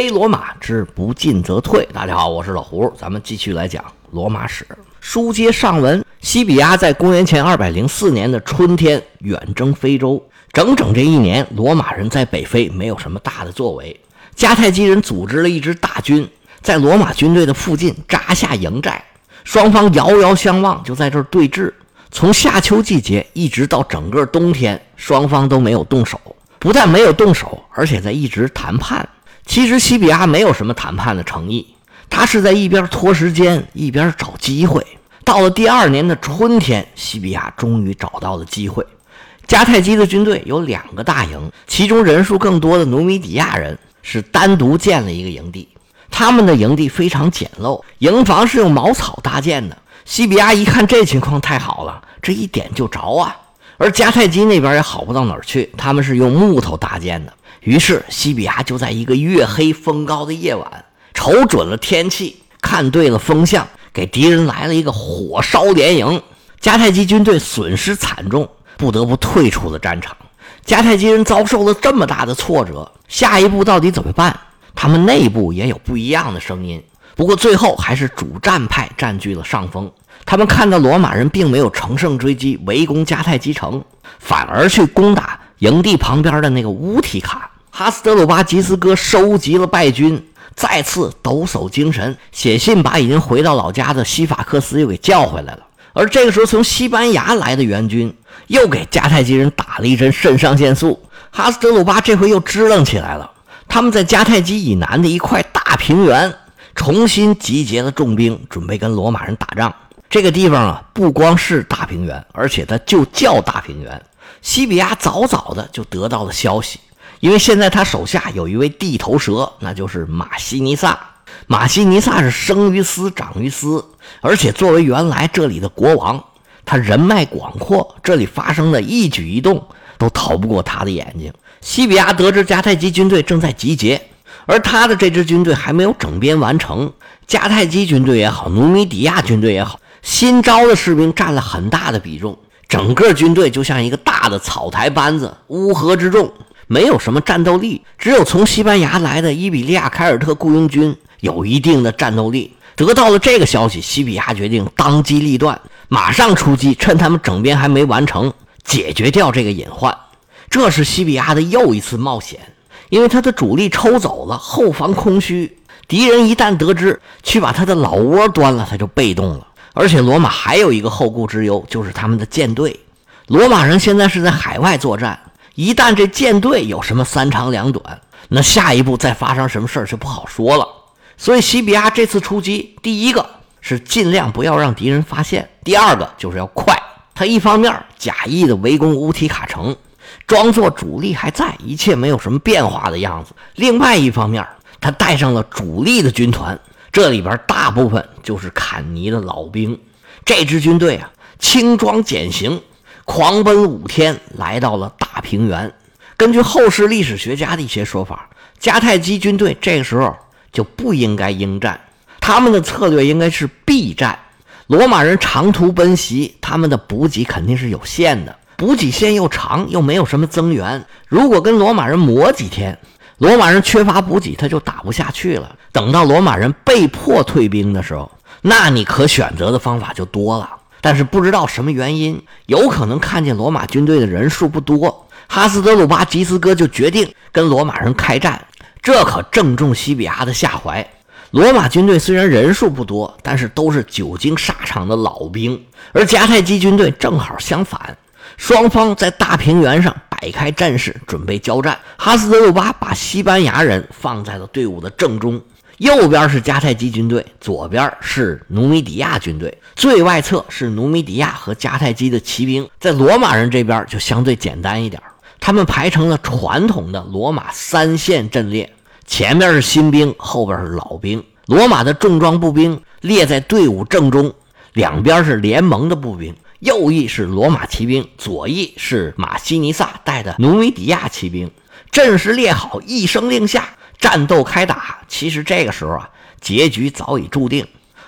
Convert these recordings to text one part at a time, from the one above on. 非罗马之不进则退。大家好，我是老胡，咱们继续来讲罗马史。书接上文，西比亚在公元前204年的春天远征非洲，整整这一年罗马人在北非没有什么大的作为。迦太基人组织了一支大军，在罗马军队的附近扎下营寨，双方遥遥相望，就在这儿对峙。从夏秋季节一直到整个冬天，双方都没有动手，不但没有动手，而且在一直谈判。其实西比亚没有什么谈判的诚意，他是在一边拖时间，一边找机会。到了第二年的春天，西比亚终于找到了机会。迦太基的军队有两个大营，其中人数更多的努米底亚人是单独建了一个营地。他们的营地非常简陋，营房是用茅草搭建的。西比亚一看这情况太好了，这一点就着啊。而迦太基那边也好不到哪儿去，他们是用木头搭建的。于是西比亚就在一个月黑风高的夜晚，瞅准了天气，看对了风向，给敌人来了一个火烧连营。迦太基军队损失惨重，不得不退出了战场。迦太基人遭受了这么大的挫折，下一步到底怎么办？他们内部也有不一样的声音，不过最后还是主战派占据了上风。他们看到罗马人并没有乘胜追击围攻迦太基城，反而去攻打营地旁边的那个乌提卡。哈斯德鲁巴吉斯哥收集了败军，再次抖擞精神，写信把已经回到老家的西法克斯又给叫回来了。而这个时候从西班牙来的援军又给迦太基人打了一针肾上腺素，哈斯德鲁巴这回又支棱起来了。他们在迦太基以南的一块大平原重新集结了重兵，准备跟罗马人打仗。这个地方啊，不光是大平原，而且它就叫大平原。西比亚早早的就得到了消息，因为现在他手下有一位地头蛇，那就是马西尼萨。马西尼萨是生于斯长于斯，而且作为原来这里的国王，他人脉广阔，这里发生的一举一动都逃不过他的眼睛。西比亚得知迦太基军队正在集结，而他的这支军队还没有整编完成。迦太基军队也好，努米底亚军队也好，新招的士兵占了很大的比重，整个军队就像一个大的草台班子，乌合之众，没有什么战斗力。只有从西班牙来的伊比利亚凯尔特雇佣军有一定的战斗力。得到了这个消息，西比亚决定当机立断，马上出击，趁他们整编还没完成，解决掉这个隐患。这是西比亚的又一次冒险，因为他的主力抽走了，后方空虚，敌人一旦得知去把他的老窝端了，他就被动了。而且罗马还有一个后顾之忧，就是他们的舰队。罗马人现在是在海外作战，一旦这舰队有什么三长两短，那下一步再发生什么事就不好说了。所以西比亚这次出击，第一个是尽量不要让敌人发现，第二个就是要快。他一方面假意的围攻乌提卡城，装作主力还在，一切没有什么变化的样子；另外一方面他带上了主力的军团，这里边大部分就是坎尼的老兵。这支军队啊，轻装简行，狂奔5天来到了大平原。根据后世历史学家的一些说法，迦太基军队这个时候就不应该迎战，他们的策略应该是避战。罗马人长途奔袭，他们的补给肯定是有限的，补给线又长，又没有什么增援，如果跟罗马人磨几天，罗马人缺乏补给，他就打不下去了。等到罗马人被迫退兵的时候，那你可选择的方法就多了。但是不知道什么原因，有可能看见罗马军队的人数不多，哈斯德鲁巴吉斯哥就决定跟罗马人开战。这可正中西比亚的下怀。罗马军队虽然人数不多，但是都是久经沙场的老兵，而迦太基军队正好相反。双方在大平原上摆开阵势，准备交战。哈斯德鲁巴把西班牙人放在了队伍的正中，右边是迦太基军队，左边是努米底亚军队，最外侧是努米底亚和迦太基的骑兵。在罗马人这边就相对简单一点，他们排成了传统的罗马3线阵列，前面是新兵，后边是老兵。罗马的重装步兵列在队伍正中，两边是联盟的步兵，右翼是罗马骑兵，左翼是马西尼萨带的努米底亚骑兵。阵势列好，一声令下，战斗开打。其实这个时候啊，结局早已注定。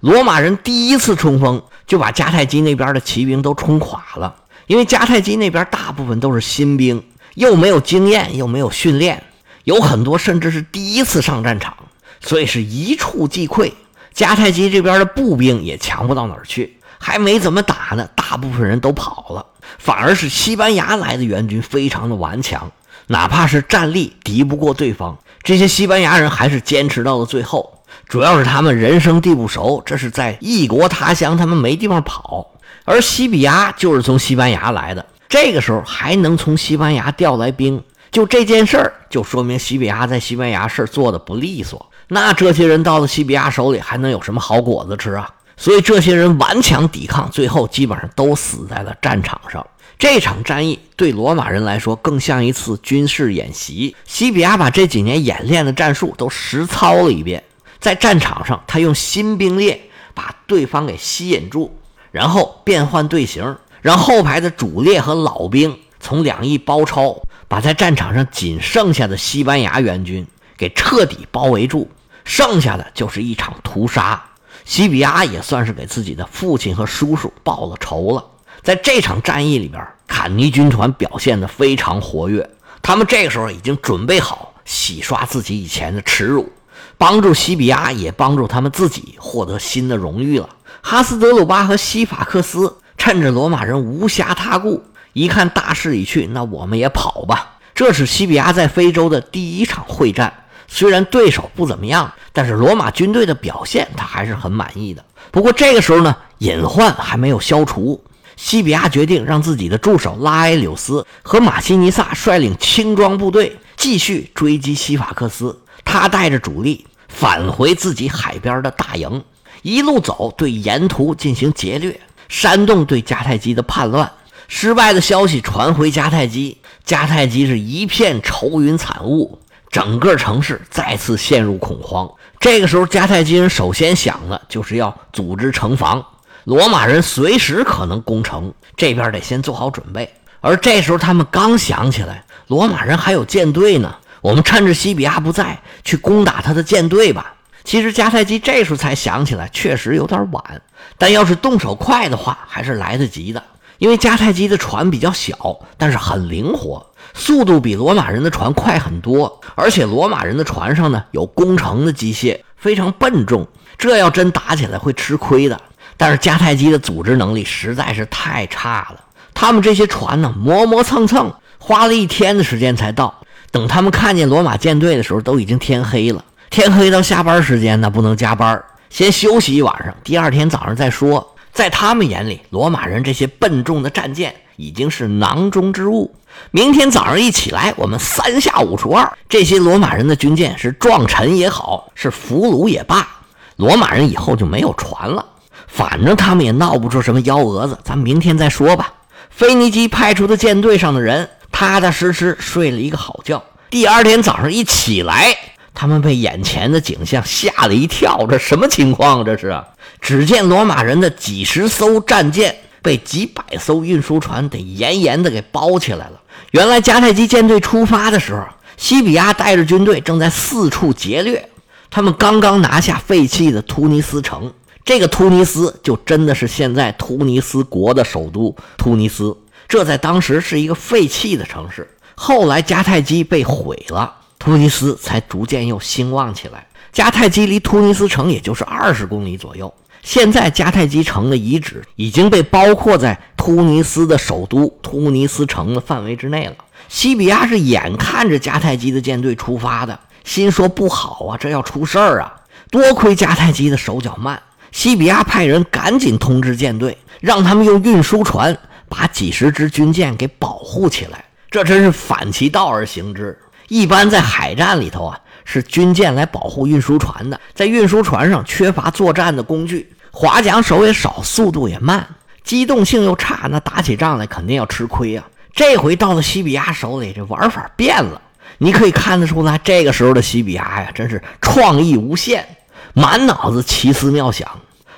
罗马人第一次冲锋就把迦太基那边的骑兵都冲垮了，因为迦太基那边大部分都是新兵，又没有经验，又没有训练，有很多甚至是第一次上战场，所以是一触即溃。迦太基这边的步兵也强不到哪儿去，还没怎么打呢，大部分人都跑了，反而是西班牙来的援军非常的顽强，哪怕是战力敌不过对方，这些西班牙人还是坚持到了最后。主要是他们人生地不熟，这是在异国他乡，他们没地方跑。而西比亚就是从西班牙来的，这个时候还能从西班牙调来兵，就这件事儿就说明西比亚在西班牙事做的不利索，那这些人到了西比亚手里还能有什么好果子吃啊？所以这些人顽强抵抗，最后基本上都死在了战场上。这场战役对罗马人来说更像一次军事演习，西比亚把这几年演练的战术都实操了一遍，在战场上他用新兵列把对方给吸引住，然后变换队形，让后排的主列和老兵从两翼包抄，把在战场上仅剩下的西班牙援军给彻底包围住，剩下的就是一场屠杀。西比亚也算是给自己的父亲和叔叔报了仇了。在这场战役里边，坎尼军团表现得非常活跃，他们这个时候已经准备好洗刷自己以前的耻辱，帮助西比亚也帮助他们自己获得新的荣誉了。哈斯德鲁巴和西法克斯趁着罗马人无暇他顾，一看大势已去，那我们也跑吧。这是西比亚在非洲的第一场会战，虽然对手不怎么样，但是罗马军队的表现他还是很满意的。不过这个时候呢，隐患还没有消除，西比亚决定让自己的助手拉埃柳斯和马西尼萨率领轻装部队继续追击西法克斯，他带着主力返回自己海边的大营，一路走对沿途进行劫掠，煽动对迦太基的叛乱。失败的消息传回迦太基，迦太基是一片愁云惨雾，整个城市再次陷入恐慌。这个时候迦太基人首先想的就是要组织城防，罗马人随时可能攻城，这边得先做好准备。而这时候他们刚想起来，罗马人还有舰队呢，我们趁着西比亚不在去攻打他的舰队吧。其实迦太基这时候才想起来确实有点晚，但要是动手快的话还是来得及的，因为迦太基的船比较小，但是很灵活，速度比罗马人的船快很多，而且罗马人的船上呢有工程的机械，非常笨重，这要真打起来会吃亏的。但是迦太基的组织能力实在是太差了，他们这些船呢磨磨蹭蹭，花了一天的时间才到。等他们看见罗马舰队的时候都已经天黑了，天黑到下班时间那不能加班，先休息一晚上，第二天早上再说。在他们眼里，罗马人这些笨重的战舰已经是囊中之物，明天早上一起来，我们三下五除二，这些罗马人的军舰是撞沉也好，是俘虏也罢，罗马人以后就没有船了，反正他们也闹不出什么幺蛾子，咱明天再说吧。腓尼基派出的舰队上的人踏踏实实睡了一个好觉，第二天早上一起来，他们被眼前的景象吓了一跳，这什么情况这是？只见罗马人的几十艘战舰被几百艘运输船得严严的给包起来了。原来迦太基舰队出发的时候，西比亚带着军队正在四处劫掠，他们刚刚拿下废弃的突尼斯城，这个突尼斯就真的是现在突尼斯国的首都突尼斯，这在当时是一个废弃的城市，后来迦太基被毁了，突尼斯才逐渐又兴旺起来。迦太基离突尼斯城也就是20公里左右，现在迦太基城的遗址已经被包括在突尼斯的首都突尼斯城的范围之内了。西比亚是眼看着迦太基的舰队出发的，心说不好啊，这要出事儿啊。多亏迦太基的手脚慢，西比亚派人赶紧通知舰队，让他们用运输船把几十支军舰给保护起来，这真是反其道而行之。一般在海战里头啊，是军舰来保护运输船的，在运输船上缺乏作战的工具，划桨手也少，速度也慢，机动性又差，那打起仗来肯定要吃亏啊。这回到了西比亚手里，这玩法变了，你可以看得出来，这个时候的西比亚呀，真是创意无限，满脑子奇思妙想。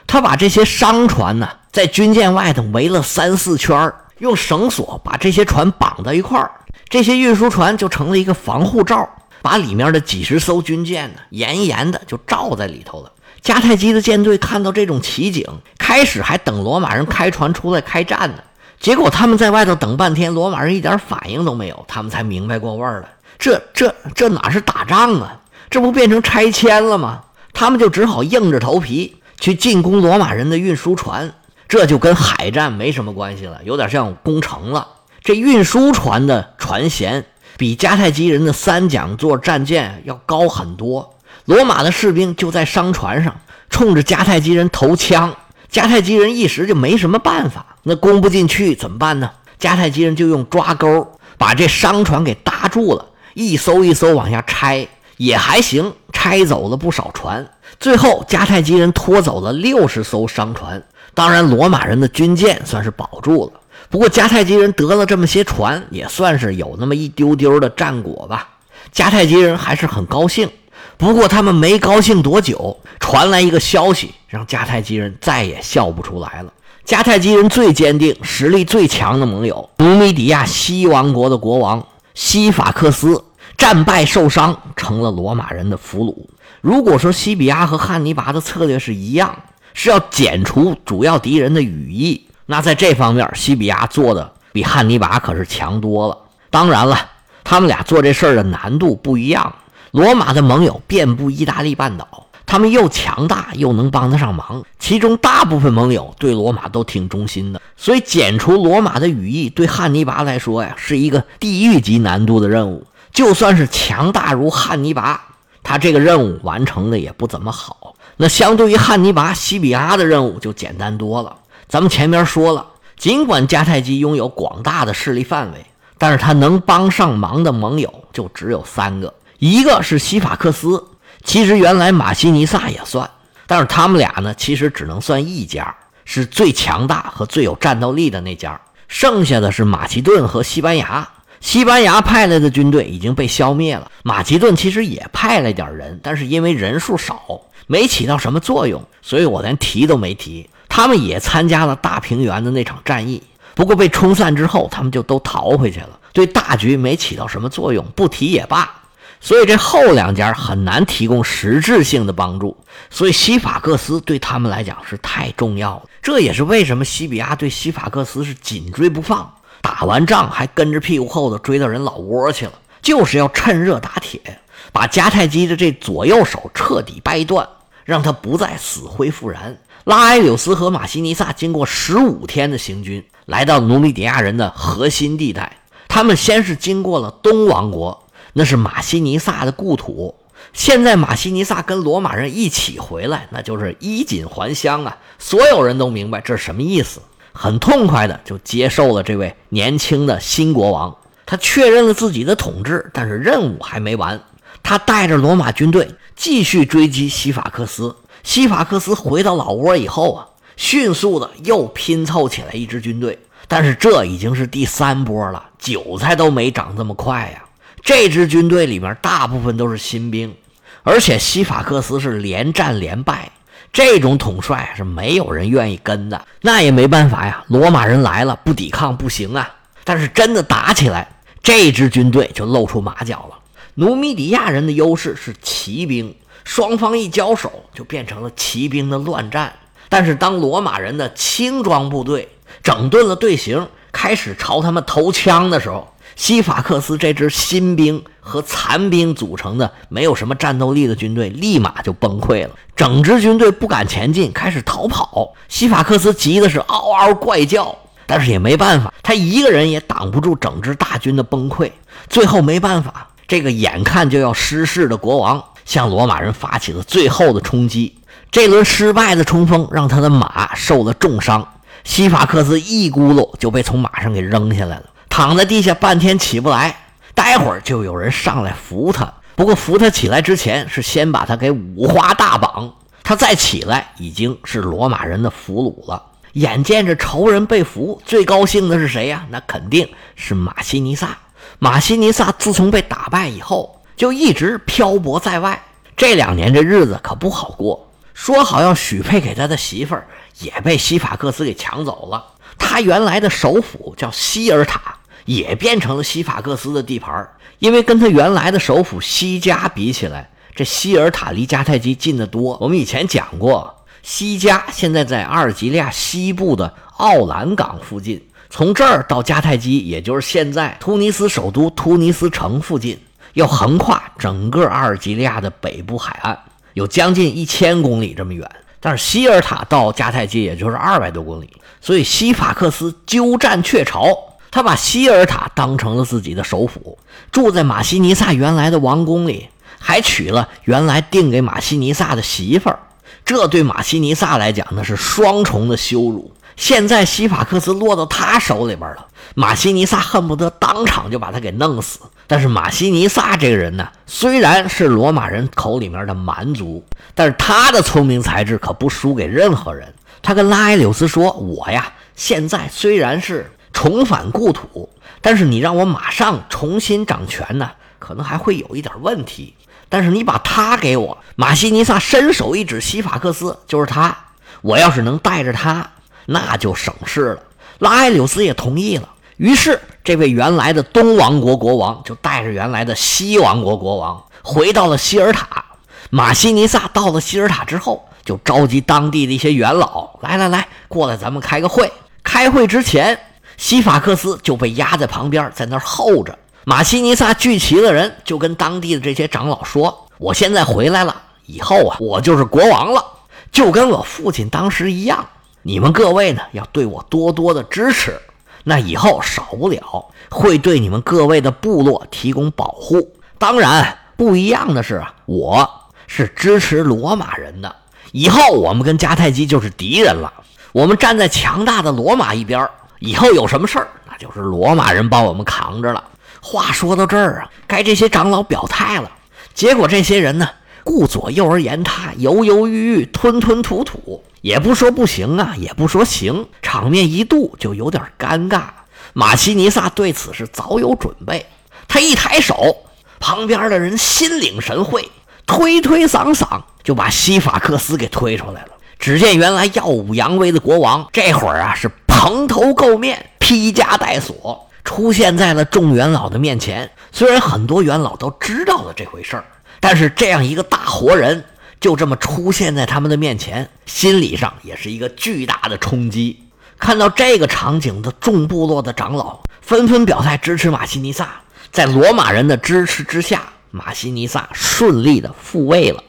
他把这些商船呢，在军舰外头围了3-4圈，用绳索把这些船绑到一块儿，这些运输船就成了一个防护罩，把里面的几十艘军舰呢，严严的就罩在里头了。迦太基的舰队看到这种奇景，开始还等罗马人开船出来开战呢，结果他们在外头等半天，罗马人一点反应都没有，他们才明白过味儿了。这哪是打仗啊？这不变成拆迁了吗？他们就只好硬着头皮去进攻罗马人的运输船，这就跟海战没什么关系了，有点像攻城了。这运输船的船舷比迦太基人的三桨座战舰要高很多，罗马的士兵就在商船上冲着迦太基人投枪，迦太基人一时就没什么办法，那攻不进去怎么办呢？迦太基人就用抓钩把这商船给搭住了，一艘一艘往下拆，也还行，拆走了不少船。最后迦太基人拖走了60艘商船，当然罗马人的军舰算是保住了，不过迦太基人得了这么些船，也算是有那么一丢丢的战果吧。迦太基人还是很高兴，不过他们没高兴多久，传来一个消息，让迦太基人再也笑不出来了。迦太基人最坚定实力最强的盟友努米底亚西王国的国王西法克斯战败受伤，成了罗马人的俘虏。如果说西比亚和汉尼拔的策略是一样，是要剪除主要敌人的羽翼，那在这方面西比亚做的比汉尼拔可是强多了。当然了，他们俩做这事儿的难度不一样，罗马的盟友遍布意大利半岛，他们又强大又能帮得上忙，其中大部分盟友对罗马都挺忠心的，所以剪除罗马的羽翼对汉尼拔来说呀，是一个地狱级难度的任务。就算是强大如汉尼拔，他这个任务完成的也不怎么好，那相对于汉尼拔，西比亚的任务就简单多了。咱们前面说了，尽管迦太基拥有广大的势力范围，但是他能帮上忙的盟友就只有三个，一个是西法克斯，其实原来马西尼萨也算，但是他们俩呢，其实只能算一家，是最强大和最有战斗力的那家，剩下的是马其顿和西班牙。西班牙派来的军队已经被消灭了，马其顿其实也派来点人，但是因为人数少，没起到什么作用，所以我连提都没提。他们也参加了大平原的那场战役，不过被冲散之后他们就都逃回去了，对大局没起到什么作用，不提也罢。所以这后两家很难提供实质性的帮助，所以西法克斯对他们来讲是太重要了。这也是为什么西比亚对西法克斯是紧追不放，打完仗还跟着屁股后头追到人老窝去了，就是要趁热打铁，把迦太基的这左右手彻底掰断，让他不再死灰复燃。拉埃柳斯和马西尼萨经过15天的行军，来到努米底亚人的核心地带。他们先是经过了东王国，那是马西尼萨的故土。现在马西尼萨跟罗马人一起回来，那就是衣锦还乡啊！所有人都明白这是什么意思，很痛快的就接受了这位年轻的新国王。他确认了自己的统治，但是任务还没完。他带着罗马军队继续追击西法克斯。西法克斯回到老窝以后啊，迅速的又拼凑起来一支军队，但是这已经是第3波了，韭菜都没长这么快呀。这支军队里面大部分都是新兵，而且西法克斯是连战连败，这种统帅是没有人愿意跟的。那也没办法呀，罗马人来了不抵抗不行啊。但是真的打起来，这支军队就露出马脚了。努米底亚人的优势是骑兵，双方一交手就变成了骑兵的乱战，但是当罗马人的轻装部队整顿了队形，开始朝他们投枪的时候，西法克斯这支新兵和残兵组成的没有什么战斗力的军队立马就崩溃了，整支军队不敢前进，开始逃跑。西法克斯急的是嗷嗷怪叫，但是也没办法，他一个人也挡不住整支大军的崩溃。最后没办法，这个眼看就要失势的国王向罗马人发起了最后的冲击，这轮失败的冲锋让他的马受了重伤，西法克斯一咕噜就被从马上给扔下来了，躺在地下半天起不来，待会儿就有人上来扶他，不过扶他起来之前是先把他给五花大绑，他再起来已经是罗马人的俘虏了。眼见着仇人被俘，最高兴的是谁呀？那肯定是马西尼萨。马西尼萨自从被打败以后就一直漂泊在外，这2年这日子可不好过，说好要许配给他的媳妇儿也被西法克斯给抢走了，他原来的首府叫西尔塔也变成了西法克斯的地盘，因为跟他原来的首府西加比起来，这西尔塔离迦太基近得多。我们以前讲过，西加现在在阿尔及利亚西部的奥兰港附近，从这儿到迦太基也就是现在突尼斯首都突尼斯城附近，要横跨整个阿尔及利亚的北部海岸，有将近1000公里这么远。但是西尔塔到迦太基也就是200多公里，所以西法克斯鸠占鹊巢，他把西尔塔当成了自己的首府，住在马西尼萨原来的王宫里，还娶了原来定给马西尼萨的媳妇儿。这对马西尼萨来讲呢是双重的羞辱，现在西法克斯落到他手里边了，马西尼萨恨不得当场就把他给弄死。但是马西尼萨这个人呢，虽然是罗马人口里面的蛮族，但是他的聪明才智可不输给任何人。他跟拉埃柳斯说，我呀现在虽然是重返故土，但是你让我马上重新掌权呢，可能还会有一点问题，但是你把他给我。马西尼萨伸手一指，西法克斯就是他，我要是能带着他那就省事了。拉埃柳斯也同意了，于是这位原来的东王国国王就带着原来的西王国国王回到了西尔塔。马西尼萨到了西尔塔之后，就召集当地的一些元老，来过来咱们开个会。开会之前，西法克斯就被压在旁边在那儿候着。马西尼萨聚齐了人，就跟当地的这些长老说，我现在回来了，以后啊我就是国王了，就跟我父亲当时一样，你们各位呢要对我多多的支持，那以后少不了会对你们各位的部落提供保护。当然不一样的是啊，我是支持罗马人的，以后我们跟迦太基就是敌人了，我们站在强大的罗马一边，以后有什么事儿那就是罗马人帮我们扛着了。话说到这儿啊，该这些长老表态了，结果这些人呢顾左右而言他，犹犹豫豫，吞吞吐吐，也不说不行啊，也不说行，场面一度就有点尴尬。马西尼萨对此是早有准备，他一抬手，旁边的人心领神会，推搡就把西法克斯给推出来了。只见原来耀武扬威的国王，这会儿啊是蓬头垢面，披枷带锁，出现在了众元老的面前。虽然很多元老都知道了这回事儿，但是这样一个大活人就这么出现在他们的面前，心理上也是一个巨大的冲击。看到这个场景的众部落的长老纷纷表态支持马西尼萨，在罗马人的支持之下，马西尼萨顺利的复位了。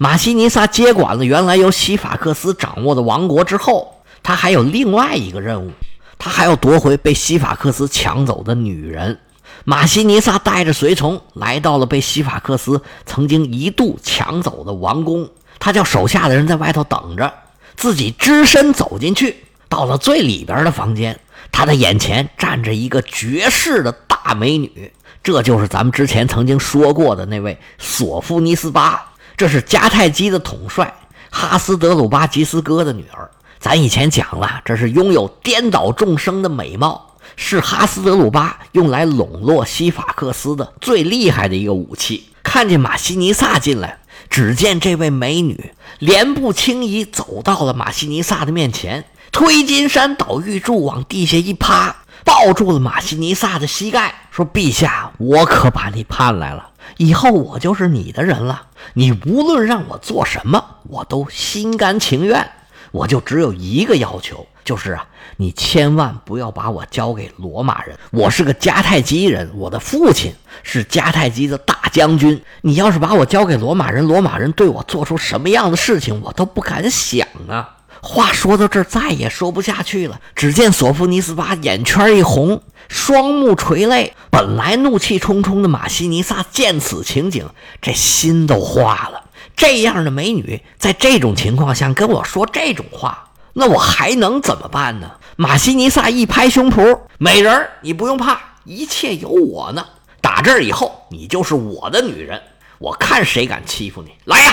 马西尼萨接管了原来由西法克斯掌握的王国之后，他还有另外一个任务，他还要夺回被西法克斯抢走的女人。马西尼萨带着随从来到了被西法克斯曾经一度抢走的王宫，他叫手下的人在外头等着，自己只身走进去。到了最里边的房间，他的眼前站着一个绝世的大美女，这就是咱们之前曾经说过的那位索夫尼斯巴，这是迦太基的统帅哈斯德鲁巴吉斯哥的女儿。咱以前讲了，这是拥有颠倒众生的美貌，是哈斯德鲁巴用来笼络西法克斯的最厉害的一个武器。看见马西尼萨进来，只见这位美女连步轻移走到了马西尼萨的面前，推金山倒玉柱往地下一趴，抱住了马西尼萨的膝盖，说，陛下，我可把你盼来了，以后我就是你的人了，你无论让我做什么我都心甘情愿，我就只有一个要求，就是啊，你千万不要把我交给罗马人，我是个迦太基人，我的父亲是迦太基的大将军，你要是把我交给罗马人，罗马人对我做出什么样的事情我都不敢想啊。话说到这儿，再也说不下去了，只见索福尼斯巴眼圈一红，双目垂泪，本来怒气冲冲的马西尼萨见此情景，这心都化了，这样的美女在这种情况下跟我说这种话，那我还能怎么办呢？马西尼萨一拍胸脯，美人儿，你不用怕，一切有我呢，打这儿以后你就是我的女人，我看谁敢欺负你，来呀！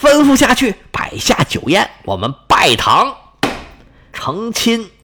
吩咐下去，摆下酒宴，我们拜堂成亲。